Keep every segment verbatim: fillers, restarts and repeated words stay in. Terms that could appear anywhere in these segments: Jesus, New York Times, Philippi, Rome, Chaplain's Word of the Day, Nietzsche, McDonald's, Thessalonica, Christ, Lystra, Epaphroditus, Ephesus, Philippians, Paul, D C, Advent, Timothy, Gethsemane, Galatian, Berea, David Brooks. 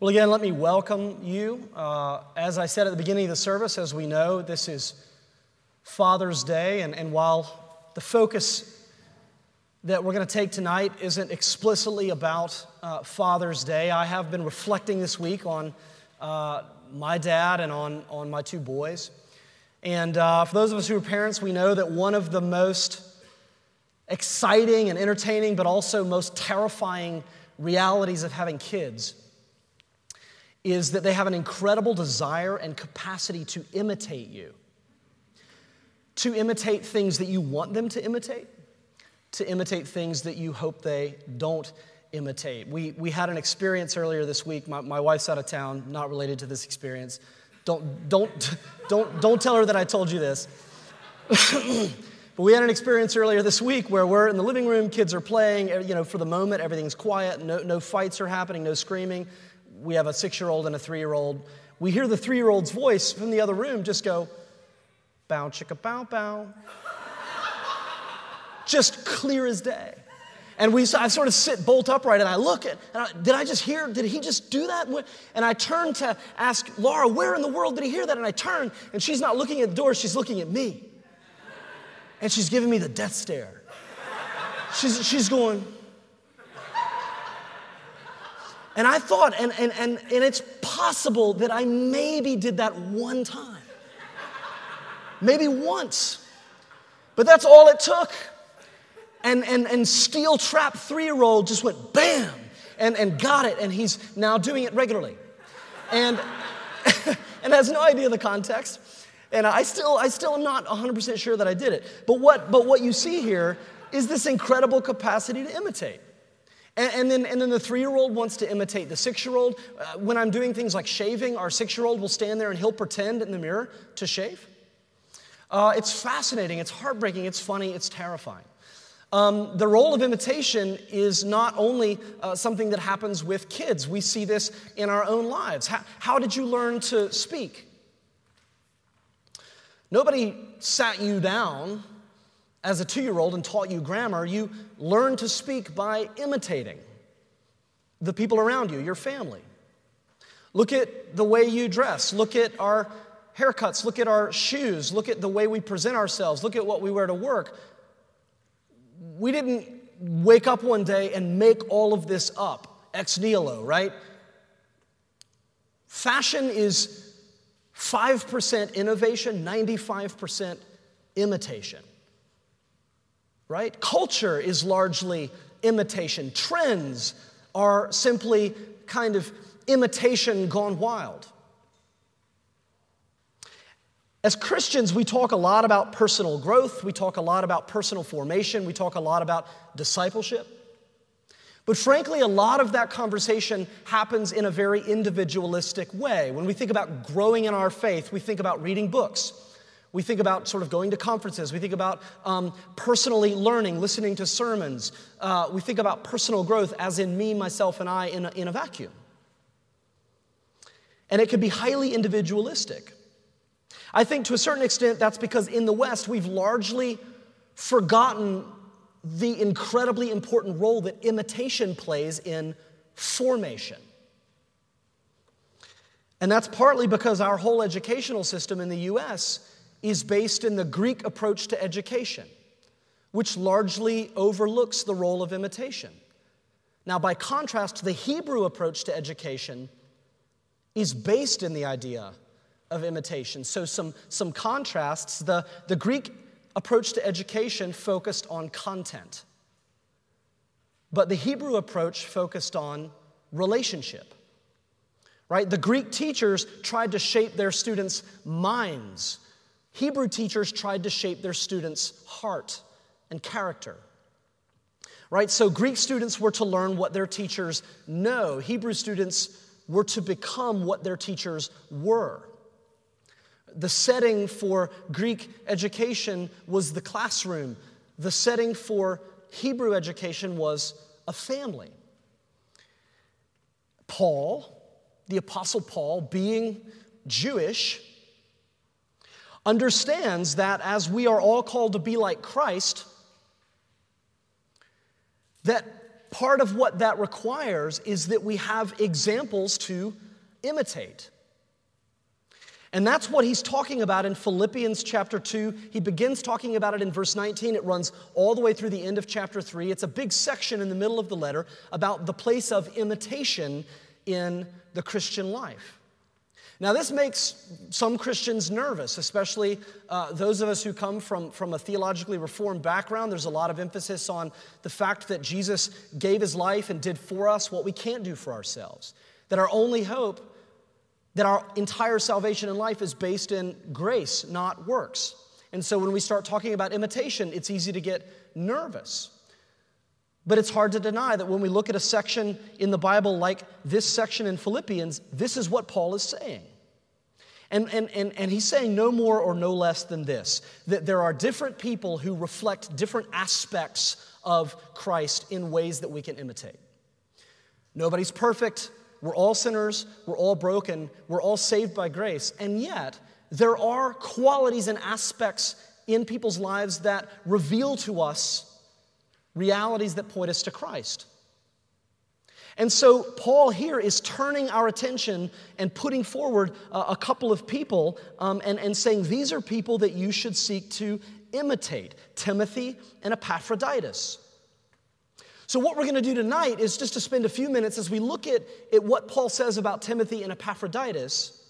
Well, again, let me welcome you. Uh, as I said at the beginning of the service, as we know, this is Father's Day, and, and while the focus that we're going to take tonight isn't explicitly about uh, Father's Day, I have been reflecting this week on uh, my dad and on, on my two boys. And uh, for those of us who are parents, we know that one of the most exciting and entertaining, but also most terrifying realities of having kids is that they have an incredible desire and capacity to imitate you, to imitate things that you want them to imitate, to imitate things that you hope they don't imitate. We we had an experience earlier this week. My, my wife's out of town, not related to this experience. Don't don't don't don't tell her that I told you this. But we had an experience earlier this week where we're in the living room, kids are playing. You know, for the moment, everything's quiet. No no fights are happening. No screaming. We have a six-year-old and a three-year-old. We hear the three-year-old's voice from the other room just go, bow, chicka, bow, bow. Just clear as day. And we, I sort of sit bolt upright, and I look at, and I, did I just hear, did he just do that? And I turn to ask Laura, where in the world did he hear that? And I turn, and she's not looking at the door, she's looking at me. And she's giving me the death stare. She's, she's going... And I thought, and, and and and it's possible that I maybe did that one time. Maybe once. But that's all it took. And and and steel trap three-year-old just went bam and, and got it, and he's now doing it regularly. And and has no idea the context. And I still I still am not one hundred percent sure that I did it. But what but what you see here is this incredible capacity to imitate. And then, and then the three-year-old wants to imitate the six-year-old. Uh, when I'm doing things like shaving, our six-year-old will stand there and he'll pretend in the mirror to shave. Uh, it's fascinating. It's heartbreaking. It's funny. It's terrifying. Um, the role of imitation is not only uh, something that happens with kids. We see this in our own lives. How, how did you learn to speak? Nobody sat you down as a two-year-old and taught you grammar. You learn to speak by imitating the people around you, your family. Look at the way you dress. Look at our haircuts. Look at our shoes. Look at the way we present ourselves. Look at what we wear to work. We didn't wake up one day and make all of this up, ex nihilo, right? Fashion is five percent innovation, ninety-five percent imitation. Right? Culture is largely imitation. Trends are simply kind of imitation gone wild. As Christians, we talk a lot about personal growth. We talk a lot about personal formation. We talk a lot about discipleship. But frankly, a lot of that conversation happens in a very individualistic way. When we think about growing in our faith, we think about reading books. We think about sort of going to conferences. We think about um, personally learning, listening to sermons. Uh, we think about personal growth as in me, myself, and I in a, in a vacuum. And it can be highly individualistic. I think to a certain extent that's because in the West we've largely forgotten the incredibly important role that imitation plays in formation. And that's partly because our whole educational system in the U S is based in the Greek approach to education, which largely overlooks the role of imitation. Now, by contrast, the Hebrew approach to education is based in the idea of imitation. So some, some contrasts. The, the Greek approach to education focused on content, but the Hebrew approach focused on relationship. Right? The Greek teachers tried to shape their students' minds. Hebrew teachers tried to shape their students' heart and character. Right? So Greek students were to learn what their teachers know. Hebrew students were to become what their teachers were. The setting for Greek education was the classroom. The setting for Hebrew education was a family. Paul, the Apostle Paul, being Jewish, understands that as we are all called to be like Christ, that part of what that requires is that we have examples to imitate. And that's what he's talking about in Philippians chapter two. He begins talking about it in verse nineteen. It runs all the way through the end of chapter three. It's a big section in the middle of the letter about the place of imitation in the Christian life. Now, this makes some Christians nervous, especially uh, those of us who come from, from a theologically reformed background. There's a lot of emphasis on the fact that Jesus gave his life and did for us what we can't do for ourselves, that our only hope, that our entire salvation in life is based in grace, not works. And so when we start talking about imitation, it's easy to get nervous. But it's hard to deny that when we look at a section in the Bible like this section in Philippians, this is what Paul is saying. And, and, and, and he's saying no more or no less than this, that there are different people who reflect different aspects of Christ in ways that we can imitate. Nobody's perfect. We're all sinners, we're all broken, we're all saved by grace, and yet there are qualities and aspects in people's lives that reveal to us realities that point us to Christ. And so Paul here is turning our attention and putting forward a, a couple of people um, and, and saying these are people that you should seek to imitate, Timothy and Epaphroditus. So what we're going to do tonight is just to spend a few minutes as we look at, at what Paul says about Timothy and Epaphroditus.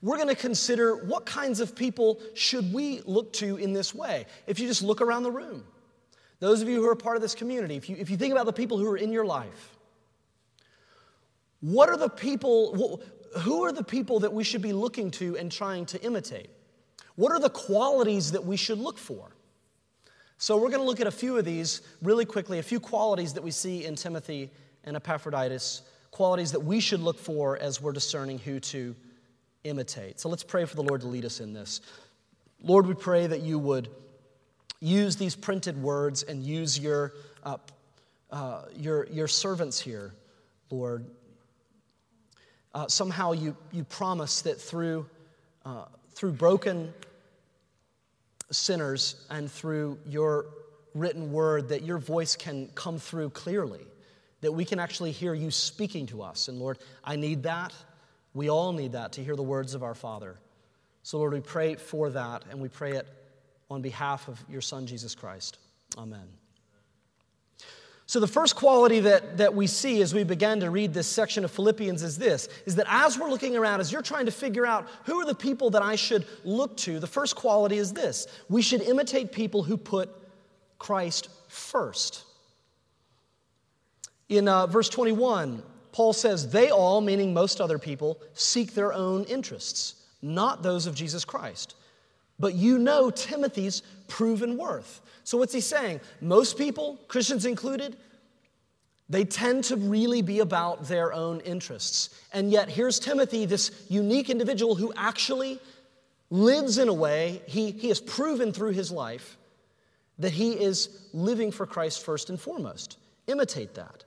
We're going to consider what kinds of people should we look to in this way. If you just look around the room, those of you who are part of this community, if you, if you think about the people who are in your life, what are the people, who are the people that we should be looking to and trying to imitate? What are the qualities that we should look for? So we're going to look at a few of these really quickly, a few qualities that we see in Timothy and Epaphroditus, qualities that we should look for as we're discerning who to imitate. So let's pray for the Lord to lead us in this. Lord, we pray that you would use these printed words and use your uh, uh, your, your servants here, Lord. Uh, somehow you, you promise that through uh, through broken sinners and through your written word that your voice can come through clearly, that we can actually hear you speaking to us. And Lord, I need that. We all need that to hear the words of our Father. So Lord, we pray for that, and we pray it on behalf of your Son, Jesus Christ. Amen. So the first quality that, that we see as we began to read this section of Philippians is this, is that as we're looking around, as you're trying to figure out who are the people that I should look to, the first quality is this. We should imitate people who put Christ first. In uh, verse twenty-one, Paul says, they all, meaning most other people, seek their own interests, not those of Jesus Christ. But you know Timothy's proven worth. So what's he saying? Most people, Christians included, they tend to really be about their own interests. And yet here's Timothy, this unique individual who actually lives in a way, he, he has proven through his life that he is living for Christ first and foremost. Imitate that.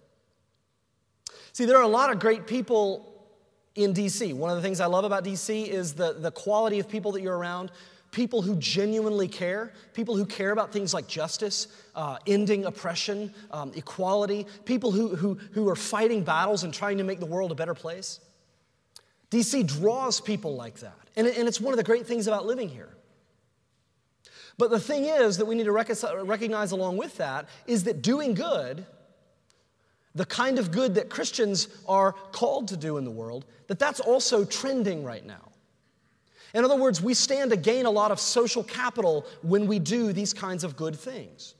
See, there are a lot of great people in D C. One of the things I love about D C is the, the quality of people that you're around. People who genuinely care, people who care about things like justice, uh, ending oppression, um, equality, people who, who, who are fighting battles and trying to make the world a better place. D C draws people like that, and, it, and it's one of the great things about living here. But the thing is that we need to rec- recognize along with that is that doing good, the kind of good that Christians are called to do in the world, that that's also trending right now. In other words, we stand to gain a lot of social capital when we do these kinds of good things.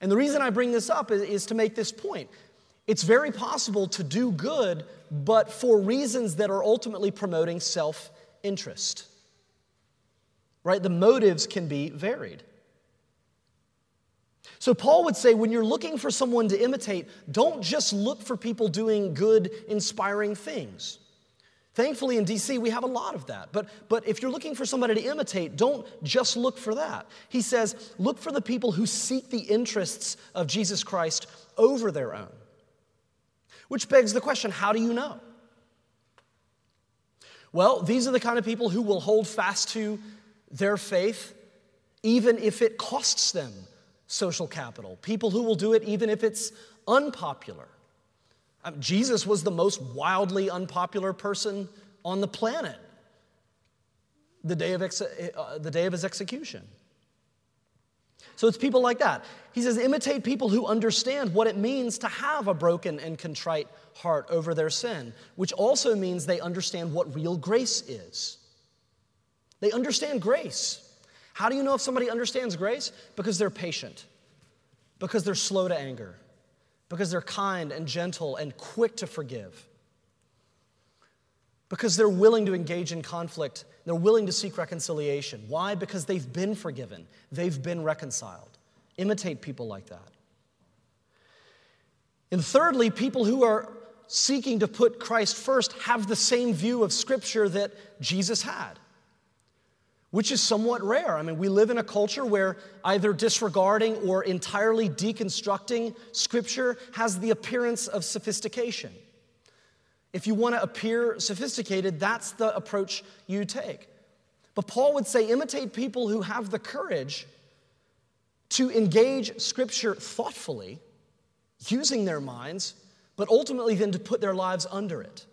And the reason I bring this up is, is to make this point. It's very possible to do good, but for reasons that are ultimately promoting self-interest. Right? The motives can be varied. So Paul would say, when you're looking for someone to imitate, don't just look for people doing good, inspiring things. Thankfully, in D C, we have a lot of that. But, but if you're looking for somebody to imitate, don't just look for that. He says, look for the people who seek the interests of Jesus Christ over their own. Which begs the question, how do you know? Well, these are the kind of people who will hold fast to their faith, even if it costs them social capital. People who will do it even if it's unpopular. Um, Jesus was the most wildly unpopular person on the planet the day of ex- uh, the day of his execution. So it's people like that. He says, imitate people who understand what it means to have a broken and contrite heart over their sin, which also means they understand what real grace is. They understand grace. How do you know if somebody understands grace? Because they're patient, because they're slow to anger, because they're kind and gentle and quick to forgive, because they're willing to engage in conflict. They're willing to seek reconciliation. Why? Because they've been forgiven. They've been reconciled. Imitate people like that. And thirdly, people who are seeking to put Christ first have the same view of Scripture that Jesus had, which is somewhat rare. I mean, we live in a culture where either disregarding or entirely deconstructing Scripture has the appearance of sophistication. If you want to appear sophisticated, that's the approach you take. But Paul would say, imitate people who have the courage to engage Scripture thoughtfully, using their minds, but ultimately then to put their lives under it.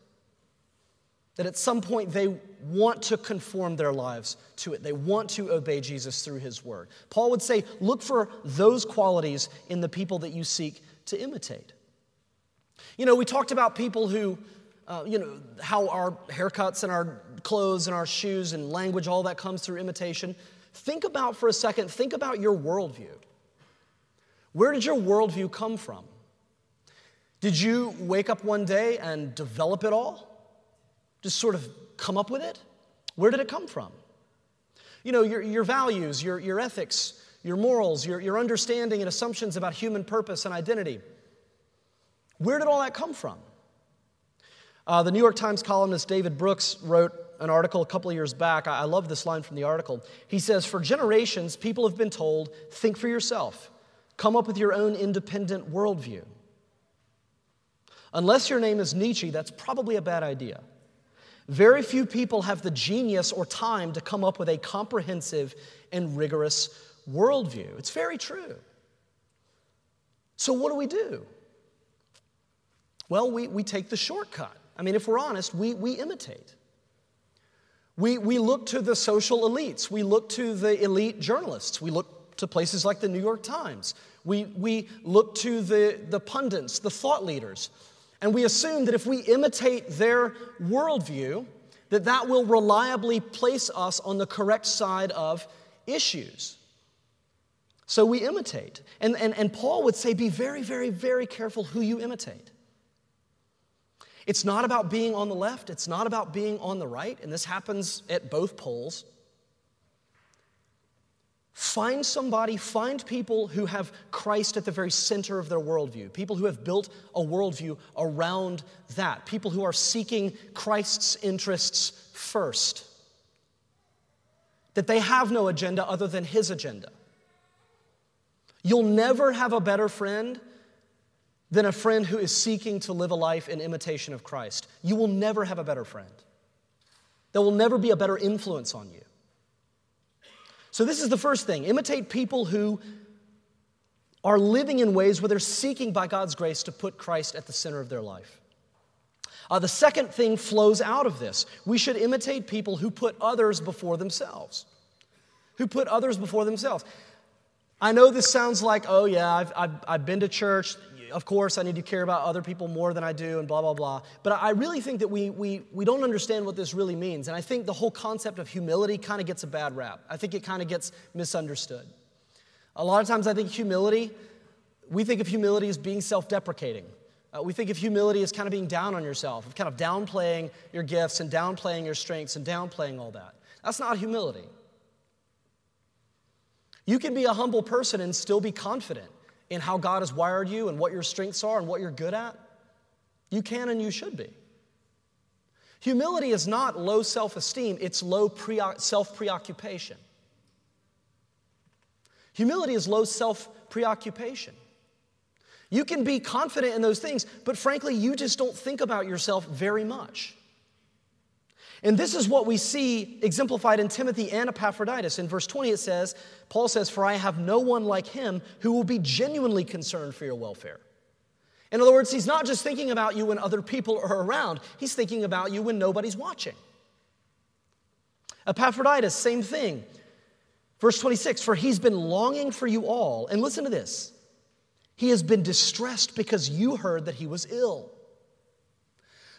That at some point they want to conform their lives to it. They want to obey Jesus through his word. Paul would say, look for those qualities in the people that you seek to imitate. You know, we talked about people who... Uh, you know, how our haircuts and our clothes and our shoes and language, all that comes through imitation. Think about for a second, think about your worldview. Where did your worldview come from? Did you wake up one day and develop it all? Just sort of come up with it? Where did it come from? You know, your, your values, your, your ethics, your morals, your, your understanding and assumptions about human purpose and identity. Where did all that come from? Uh, the New York Times columnist David Brooks wrote an article a couple of years back. I, I love this line from the article. He says, for generations, people have been told, think for yourself. Come up with your own independent worldview. Unless your name is Nietzsche, that's probably a bad idea. Very few people have the genius or time to come up with a comprehensive and rigorous worldview. It's very true. So what do we do? Well, we, we take the shortcut. I mean, if we're honest, we, we imitate. We, we look to the social elites. We look to the elite journalists. We look to places like the New York Times. We, we look to the, the pundits, the thought leaders. And we assume that if we imitate their worldview, that that will reliably place us on the correct side of issues. So we imitate. And, and, and Paul would say, be very, very, very careful who you imitate. It's not about being on the left. It's not about being on the right. And this happens at both poles. Find somebody, find people who have Christ at the very center of their worldview. People who have built a worldview around that. People who are seeking Christ's interests first. That they have no agenda other than his agenda. You'll never have a better friend than a friend who is seeking to live a life in imitation of Christ. You will never have a better friend. There will never be a better influence on you. So this is the first thing. Imitate people who are living in ways where they're seeking by God's grace to put Christ at the center of their life. Uh, the second thing flows out of this. We should imitate people who put others before themselves. Who put others before themselves. I know this sounds like, oh yeah, I've, I've, I've been to church. Of course, I need to care about other people more than I do and blah, blah, blah. But I really think that we we we don't understand what this really means. And I think the whole concept of humility kind of gets a bad rap. I think it kind of gets misunderstood. A lot of times I think humility, we think of humility as being self-deprecating. Uh, we think of humility as kind of being down on yourself, of kind of downplaying your gifts and downplaying your strengths and downplaying all that. That's not humility. You can be a humble person and still be confident in how God has wired you and what your strengths are and what you're good at. You can and you should be. Humility is not low self-esteem, it's low pre- self-preoccupation. Humility is low self-preoccupation. You can be confident in those things, but frankly, you just don't think about yourself very much. And this is what we see exemplified in Timothy and Epaphroditus. In verse twenty it says, Paul says, for I have no one like him who will be genuinely concerned for your welfare, In other words, he's not just thinking about you when other people are around. He's thinking about you when nobody's watching. Epaphroditus, same thing. Verse twenty-six, for he's been longing for you all. And listen to this. He has been distressed because you heard that he was ill.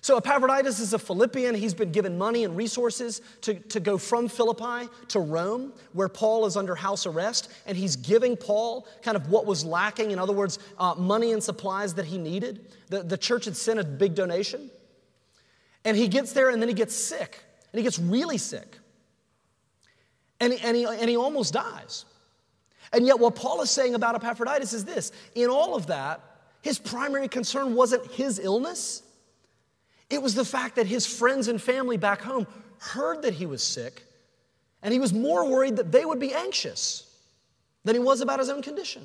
So Epaphroditus is a Philippian. He's been given money and resources to, to go from Philippi to Rome, where Paul is under house arrest. And he's giving Paul kind of what was lacking. In other words, uh, money and supplies that he needed. The, the church had sent a big donation. And he gets there and then he gets sick. And he gets really sick. And, and, he, and he almost dies. And yet what Paul is saying about Epaphroditus is this. In all of that, his primary concern wasn't his illness. It was the fact that his friends and family back home heard that he was sick, and he was more worried that they would be anxious than he was about his own condition.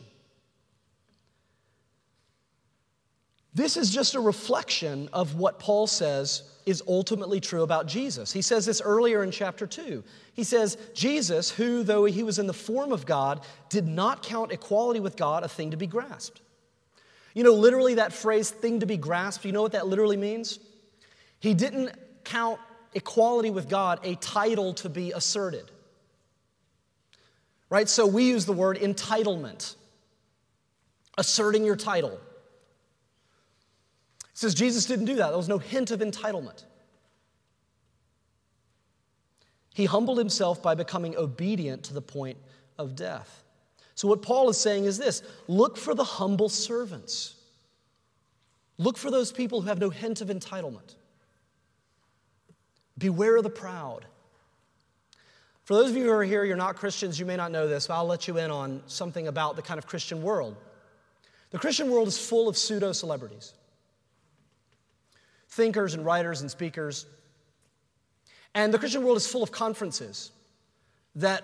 This is just a reflection of what Paul says is ultimately true about Jesus. He says this earlier in chapter two. He says, Jesus, who, though he was in the form of God, did not count equality with God a thing to be grasped. You know, literally that phrase, thing to be grasped, you know what that literally means? He didn't count equality with God a title to be asserted. Right? So we use the word entitlement. Asserting your title. It says Jesus didn't do that. There was no hint of entitlement. He humbled himself by becoming obedient to the point of death. So what Paul is saying is this. Look for the humble servants. Look for those people who have no hint of entitlement. Beware of the proud. For those of you who are here, you're not Christians, you may not know this, but I'll let you in on something about the kind of Christian world. The Christian world is full of pseudo-celebrities. Thinkers and writers and speakers. And the Christian world is full of conferences that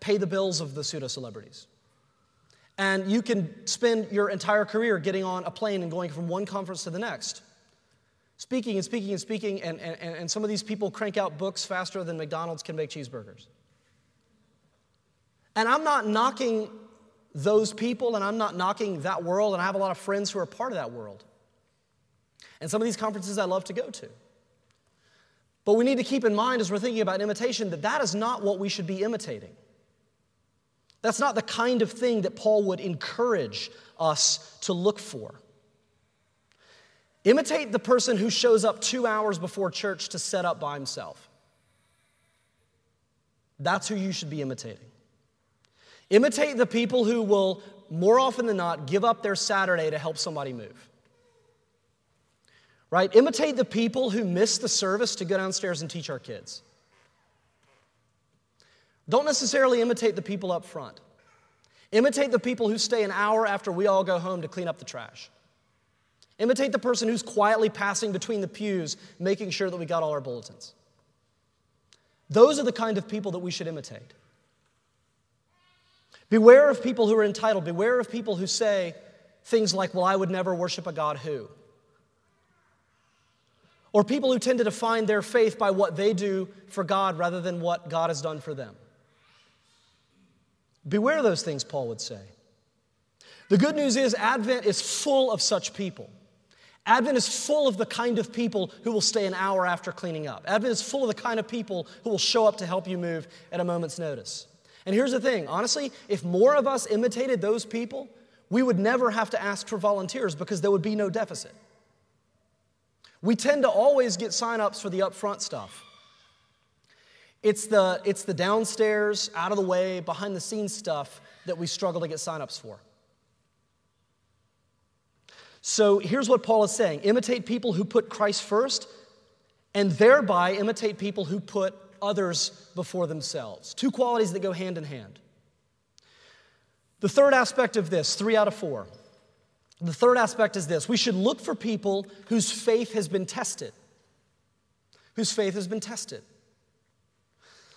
pay the bills of the pseudo-celebrities. And you can spend your entire career getting on a plane and going from one conference to the next. Speaking and speaking and speaking, and, and, and some of these people crank out books faster than McDonald's can make cheeseburgers. And I'm not knocking those people, and I'm not knocking that world, and I have a lot of friends who are part of that world. And some of these conferences I love to go to. But we need to keep in mind as we're thinking about imitation that that is not what we should be imitating. That's not the kind of thing that Paul would encourage us to look for. Imitate the person who shows up two hours before church to set up by himself. That's who you should be imitating. Imitate the people who will, more often than not, give up their Saturday to help somebody move. Right? Imitate the people who miss the service to go downstairs and teach our kids. Don't necessarily imitate the people up front. Imitate the people who stay an hour after we all go home to clean up the trash. Imitate the person who's quietly passing between the pews, making sure that we got all our bulletins. Those are the kind of people that we should imitate. Beware of people who are entitled. Beware of people who say things like, well, I would never worship a God who. Or people who tend to define their faith by what they do for God rather than what God has done for them. Beware of those things, Paul would say. The good news is Advent is full of such people. Advent is full of the kind of people who will stay an hour after cleaning up. Advent is full of the kind of people who will show up to help you move at a moment's notice. And here's the thing, honestly, if more of us imitated those people, we would never have to ask for volunteers because there would be no deficit. We tend to always get sign-ups for the upfront stuff. It's the, it's the downstairs, out of the way, behind-the-scenes stuff that we struggle to get sign-ups for. So here's what Paul is saying. Imitate people who put Christ first and thereby imitate people who put others before themselves. Two qualities that go hand in hand. The third aspect of this, three out of four. The third aspect is this. We should look for people whose faith has been tested. Whose faith has been tested.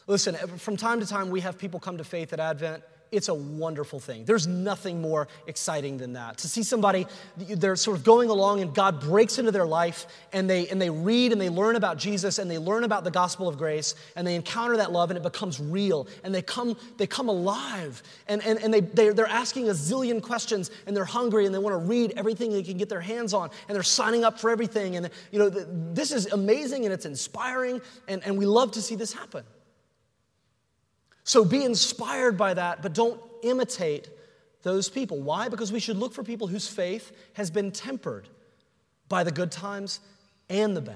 Listen, from time to time we have people come to faith at Advent it's a wonderful thing. There's nothing more exciting than that. To see somebody, they're sort of going along and God breaks into their life and they and they read and they learn about Jesus and they learn about the gospel of grace and they encounter that love and it becomes real and they come they come alive and, and, and they, they, they're asking a zillion questions and they're hungry and they want to read everything they can get their hands on and they're signing up for everything and you know the, this is amazing and it's inspiring and, and we love to see this happen. So be inspired by that, but don't imitate those people. Why? Because we should look for people whose faith has been tempered by the good times and the bad.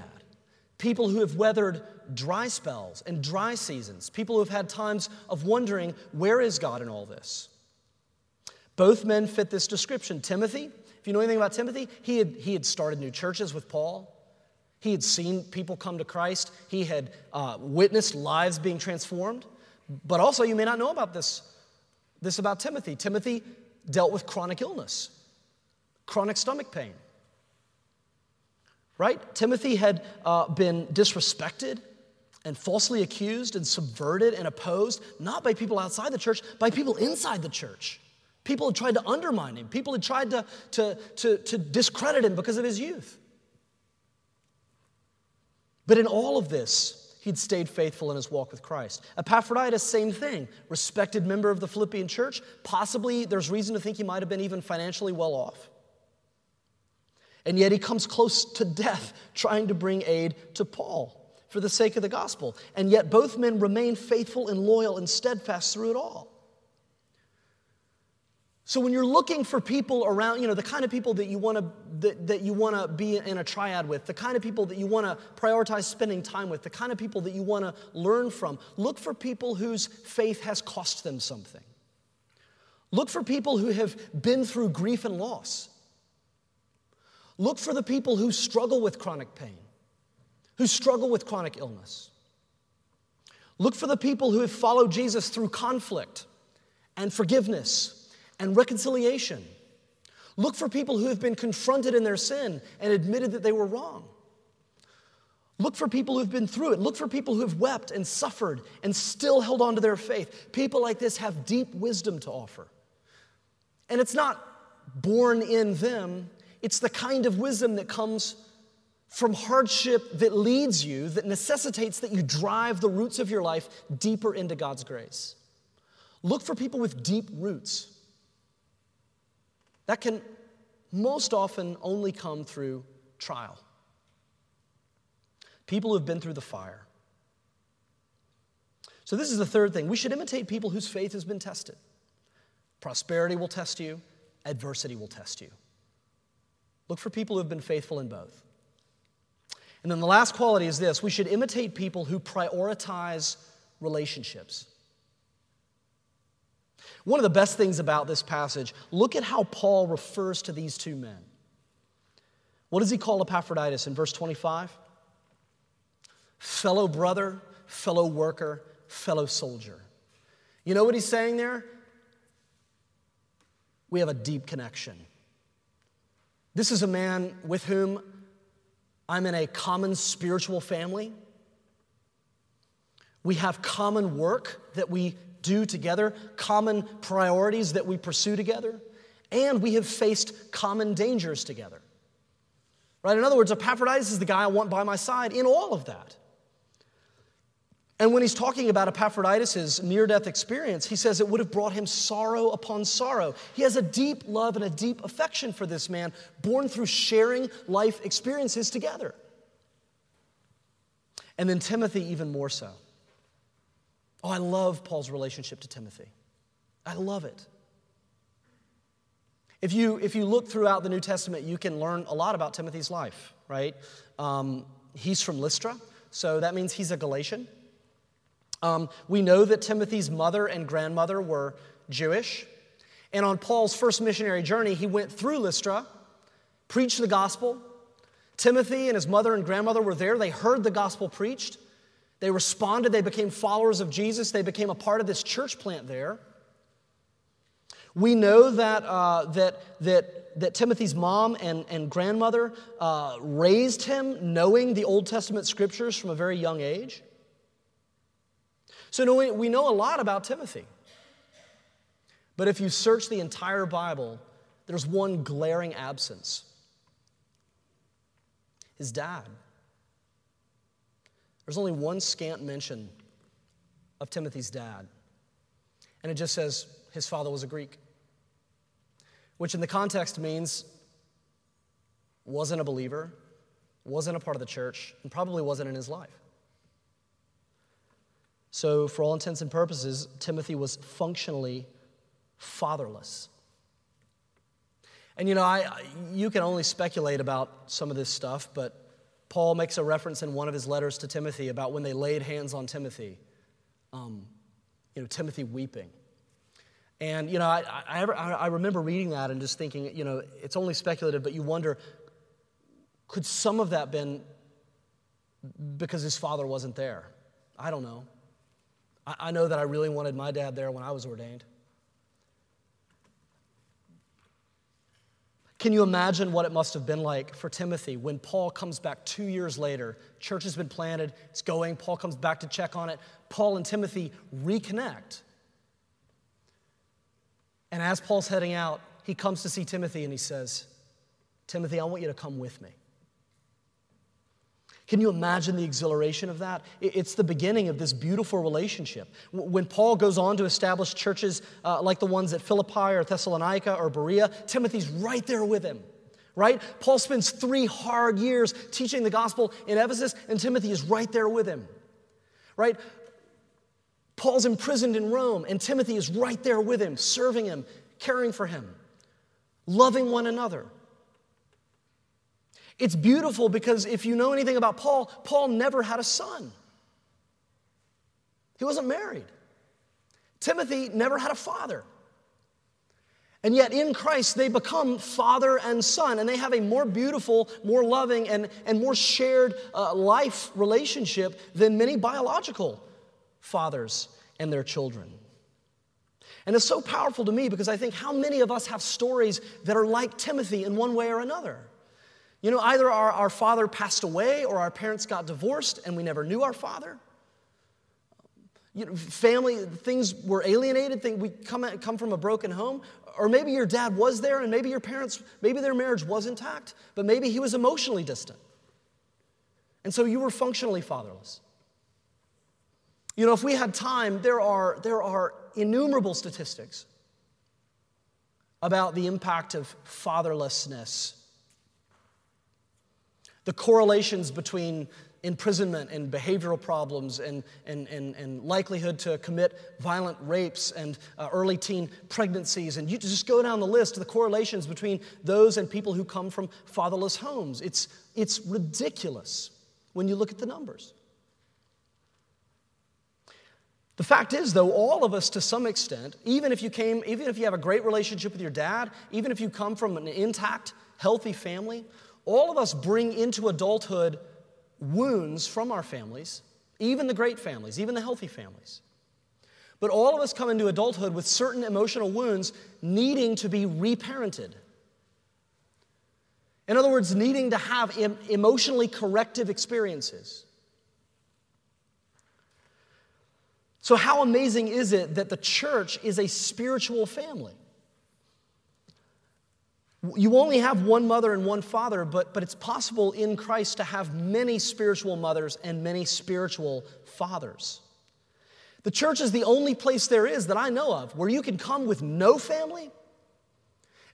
People who have weathered dry spells and dry seasons. People who have had times of wondering, where is God in all this? Both men fit this description. Timothy, if you know anything about Timothy, he had, he had started new churches with Paul. He had seen people come to Christ. He had uh, witnessed lives being transformed. But also, you may not know about this, this about Timothy. Timothy dealt with chronic illness, chronic stomach pain, right? Timothy had uh, been disrespected and falsely accused and subverted and opposed, not by people outside the church, by people inside the church. People had tried to undermine him. People had tried to, to, to, to discredit him because of his youth. But in all of this, he'd stayed faithful in his walk with Christ. Epaphroditus, same thing. Respected member of the Philippian church. Possibly there's reason to think he might have been even financially well off. And yet he comes close to death trying to bring aid to Paul for the sake of the gospel. And yet both men remain faithful and loyal and steadfast through it all. So when you're looking for people around, you know, the kind of people that you want to that, that you want to be in a triad with, the kind of people that you want to prioritize spending time with, the kind of people that you want to learn from, look for people whose faith has cost them something. Look for people who have been through grief and loss. Look for the people who struggle with chronic pain, who struggle with chronic illness. Look for the people who have followed Jesus through conflict and forgiveness and reconciliation. Look for people who have been confronted in their sin and admitted that they were wrong. Look for people who have been through it. Look for people who have wept and suffered and still held on to their faith. People like this have deep wisdom to offer. And it's not born in them. It's the kind of wisdom that comes from hardship that leads you, that necessitates that you drive the roots of your life deeper into God's grace. Look for people with deep roots. That can most often only come through trial. People who have been through the fire. So this is the third thing. We should imitate people whose faith has been tested. Prosperity will test you. Adversity will test you. Look for people who have been faithful in both. And then the last quality is this. We should imitate people who prioritize relationships. One of the best things about this passage, look at how Paul refers to these two men. What does he call Epaphroditus in verse twenty-five? Fellow brother, fellow worker, fellow soldier. You know what he's saying there? We have a deep connection. This is a man with whom I'm in a common spiritual family. We have common work that we do together, common priorities that we pursue together, and we have faced common dangers together. Right? In other words, Epaphroditus is the guy I want by my side in all of that. And when he's talking about Epaphroditus' near-death experience, he says it would have brought him sorrow upon sorrow. He has a deep love and a deep affection for this man, born through sharing life experiences together. And then Timothy even more so. Oh, I love Paul's relationship to Timothy. I love it. If you if you look throughout the New Testament, you can learn a lot about Timothy's life, right? Um, he's from Lystra, so that means he's a Galatian. Um, we know that Timothy's mother and grandmother were Jewish. And on Paul's first missionary journey, he went through Lystra, preached the gospel. Timothy and his mother and grandmother were there. They heard the gospel preached. They responded, they became followers of Jesus, they became a part of this church plant there. We know that uh, that that that Timothy's mom and, and grandmother uh, raised him knowing the Old Testament scriptures from a very young age. So we know a lot about Timothy. But if you search the entire Bible, there's one glaring absence. His dad. There's only one scant mention of Timothy's dad. And it just says his father was a Greek, which in the context means wasn't a believer, wasn't a part of the church, and probably wasn't in his life. So for all intents and purposes, Timothy was functionally fatherless. And you know, I you can only speculate about some of this stuff, but Paul makes a reference in one of his letters to Timothy about when they laid hands on Timothy, um, you know, Timothy weeping. And you know, I, I I remember reading that and just thinking, you know, it's only speculative, but you wonder, could some of that been because his father wasn't there? I don't know. I know that I really wanted my dad there when I was ordained. Can you imagine what it must have been like for Timothy when Paul comes back two years later? Church has been planted, it's going, Paul comes back to check on it. Paul and Timothy reconnect. And as Paul's heading out, he comes to see Timothy and he says, Timothy, I want you to come with me. Can you imagine the exhilaration of that? It's the beginning of this beautiful relationship. When Paul goes on to establish churches uh, like the ones at Philippi or Thessalonica or Berea, Timothy's right there with him, right? Paul spends three hard years teaching the gospel in Ephesus, and Timothy is right there with him, right? Paul's imprisoned in Rome, and Timothy is right there with him, serving him, caring for him, loving one another. It's beautiful because if you know anything about Paul, Paul never had a son. He wasn't married. Timothy never had a father. And yet in Christ, they become father and son, and they have a more beautiful, more loving, and, and more shared uh, life relationship than many biological fathers and their children. And it's so powerful to me because I think how many of us have stories that are like Timothy in one way or another. You know, either our, our father passed away or our parents got divorced and we never knew our father. You know, family, things were alienated, things, we come, at, come from a broken home. Or maybe your dad was there and maybe your parents, maybe their marriage was intact, but maybe he was emotionally distant. And so you were functionally fatherless. You know, if we had time, there are, there are innumerable statistics about the impact of fatherlessness. The correlations between imprisonment and behavioral problems and, and, and, and likelihood to commit violent rapes and uh, early teen pregnancies. And you just go down the list, the correlations between those and people who come from fatherless homes. It's, it's ridiculous when you look at the numbers. The fact is, though, all of us to some extent, even if you came, even if you have a great relationship with your dad, even if you come from an intact, healthy family, all of us bring into adulthood wounds from our families, even the great families, even the healthy families. But all of us come into adulthood with certain emotional wounds needing to be reparented. In other words, needing to have em- emotionally corrective experiences. So how amazing is it that the church is a spiritual family? You only have one mother and one father, but, but it's possible in Christ to have many spiritual mothers and many spiritual fathers. The church is the only place there is that I know of where you can come with no family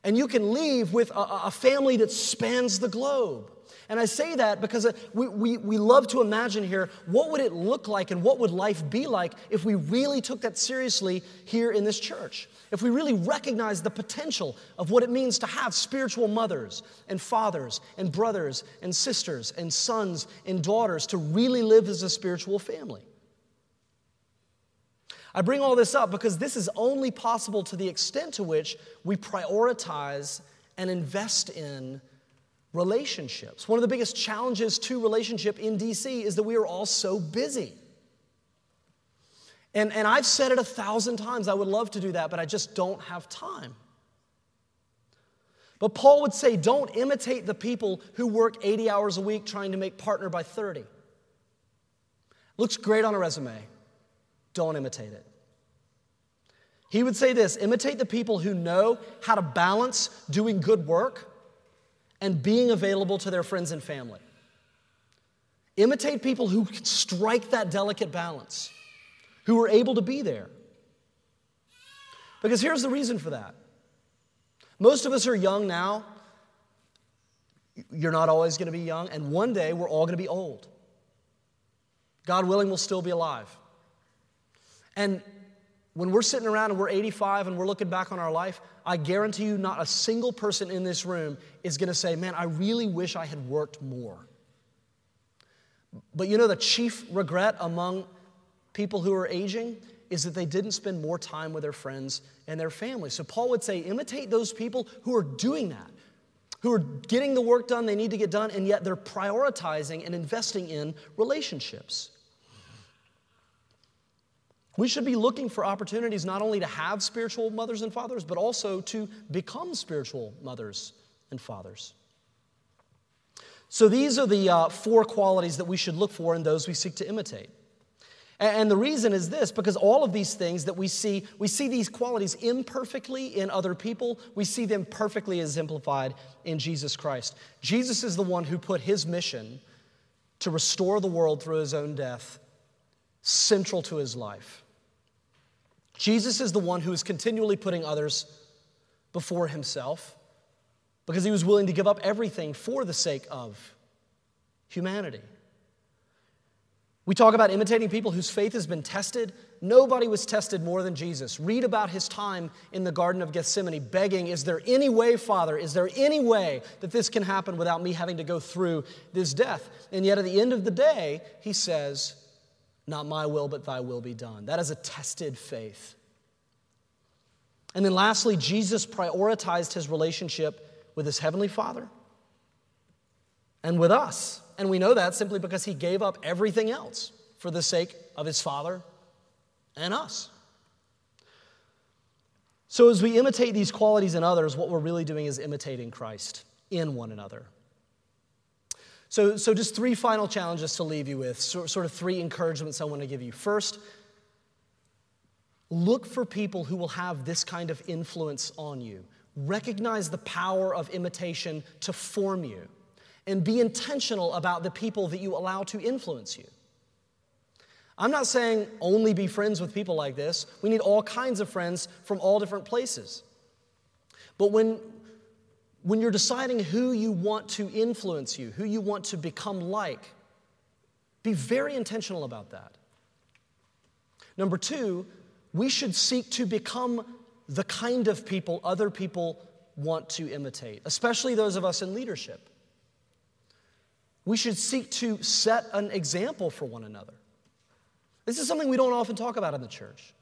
and you can leave with a, a family that spans the globe. And I say that because we, we, we love to imagine here, what would it look like and what would life be like if we really took that seriously here in this church? If we really recognize the potential of what it means to have spiritual mothers and fathers and brothers and sisters and sons and daughters to really live as a spiritual family. I bring all this up because this is only possible to the extent to which we prioritize and invest in relationships. One of the biggest challenges to relationship in D C is that we are all so busy. And, and I've said it a thousand times, I would love to do that, but I just don't have time. But Paul would say, don't imitate the people who work eighty hours a week trying to make partner by thirty. Looks great on a resume. Don't imitate it. He would say this, imitate the people who know how to balance doing good work and being available to their friends and family. Imitate people who can strike that delicate balance, who are able to be there. Because here's the reason for that. Most of us are young now. You're not always going to be young, and one day we're all going to be old. God willing, we'll still be alive. And when we're sitting around and we're eighty-five and we're looking back on our life, I guarantee you not a single person in this room is going to say, man, I really wish I had worked more. But you know, the chief regret among people who are aging is that they didn't spend more time with their friends and their family. So Paul would say, imitate those people who are doing that, who are getting the work done they need to get done, and yet they're prioritizing and investing in relationships. We should be looking for opportunities not only to have spiritual mothers and fathers, but also to become spiritual mothers and fathers. So these are the uh, four qualities that we should look for in those we seek to imitate. And the reason is this, because all of these things that we see, we see these qualities imperfectly in other people. We see them perfectly exemplified in Jesus Christ. Jesus is the one who put his mission to restore the world through his own death central to his life. Jesus is the one who is continually putting others before himself because he was willing to give up everything for the sake of humanity. We talk about imitating people whose faith has been tested. Nobody was tested more than Jesus. Read about his time in the Garden of Gethsemane begging, is there any way, Father, is there any way that this can happen without me having to go through this death? And yet at the end of the day, he says, not my will, but thy will be done. That is a tested faith. And then lastly, Jesus prioritized his relationship with his heavenly Father and with us. And we know that simply because he gave up everything else for the sake of his Father and us. So as we imitate these qualities in others, what we're really doing is imitating Christ in one another. So, so just three final challenges to leave you with, so, sort of three encouragements I want to give you. First, look for people who will have this kind of influence on you. Recognize the power of imitation to form you. And be intentional about the people that you allow to influence you. I'm not saying only be friends with people like this. We need all kinds of friends from all different places. But when, when you're deciding who you want to influence you, who you want to become like, be very intentional about that. Number two, we should seek to become the kind of people other people want to imitate, especially those of us in leadership. We should seek to set an example for one another. This is something we don't often talk about in the church.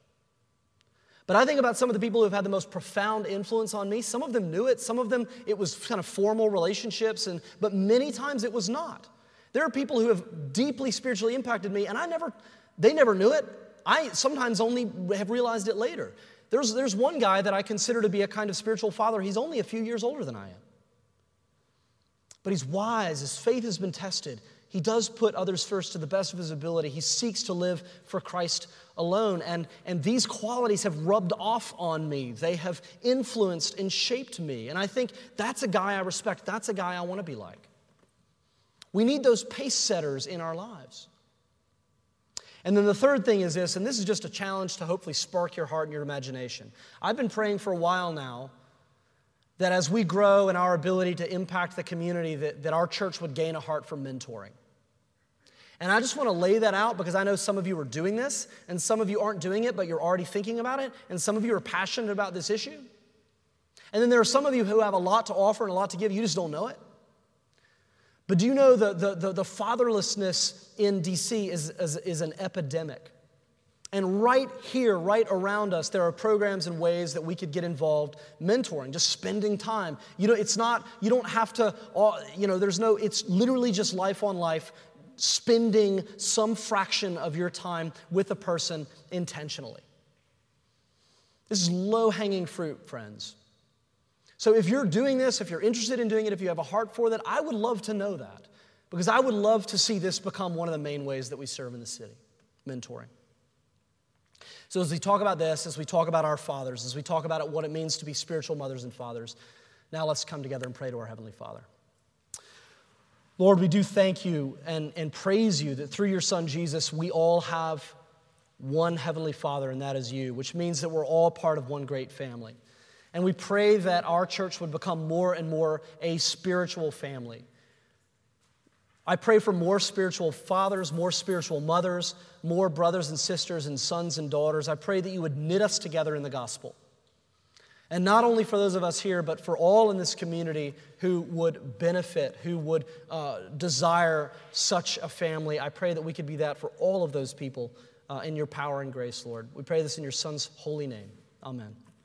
But I think about some of the people who have had the most profound influence on me. Some of them knew it. Some of them, it was kind of formal relationships, and but many times it was not. There are people who have deeply spiritually impacted me, and I never, they never knew it. I sometimes only have realized it later. There's, there's one guy that I consider to be a kind of spiritual father. He's only a few years older than I am. But he's wise, his faith has been tested. He does put others first to the best of his ability. He seeks to live for Christ alone. And, and these qualities have rubbed off on me. They have influenced and shaped me. And I think that's a guy I respect. That's a guy I want to be like. We need those pace setters in our lives. And then the third thing is this, and this is just a challenge to hopefully spark your heart and your imagination. I've been praying for a while now that as we grow in our ability to impact the community, that, that our church would gain a heart for mentoring. And I just want to lay that out because I know some of you are doing this, and some of you aren't doing it, but you're already thinking about it, and some of you are passionate about this issue. And then there are some of you who have a lot to offer and a lot to give, you just don't know it. But do you know the, the, the, the fatherlessness in D C is, is, is an epidemic? And right here, right around us, there are programs and ways that we could get involved mentoring, just spending time. You know, it's not, you don't have to, you know, there's no, it's literally just life on life, spending some fraction of your time with a person intentionally. This is low-hanging fruit, friends. So if you're doing this, if you're interested in doing it, if you have a heart for that, I would love to know that because I would love to see this become one of the main ways that we serve in the city, mentoring. So as we talk about this, as we talk about our fathers, as we talk about what it means to be spiritual mothers and fathers, now let's come together and pray to our Heavenly Father. Lord, we do thank you and, and praise you that through your Son Jesus, we all have one Heavenly Father, and that is you, which means that we're all part of one great family. And we pray that our church would become more and more a spiritual family. I pray for more spiritual fathers, more spiritual mothers, more brothers and sisters and sons and daughters. I pray that you would knit us together in the gospel. And not only for those of us here, but for all in this community who would benefit, who would uh, desire such a family. I pray that we could be that for all of those people uh, in your power and grace, Lord. We pray this in your Son's holy name. Amen.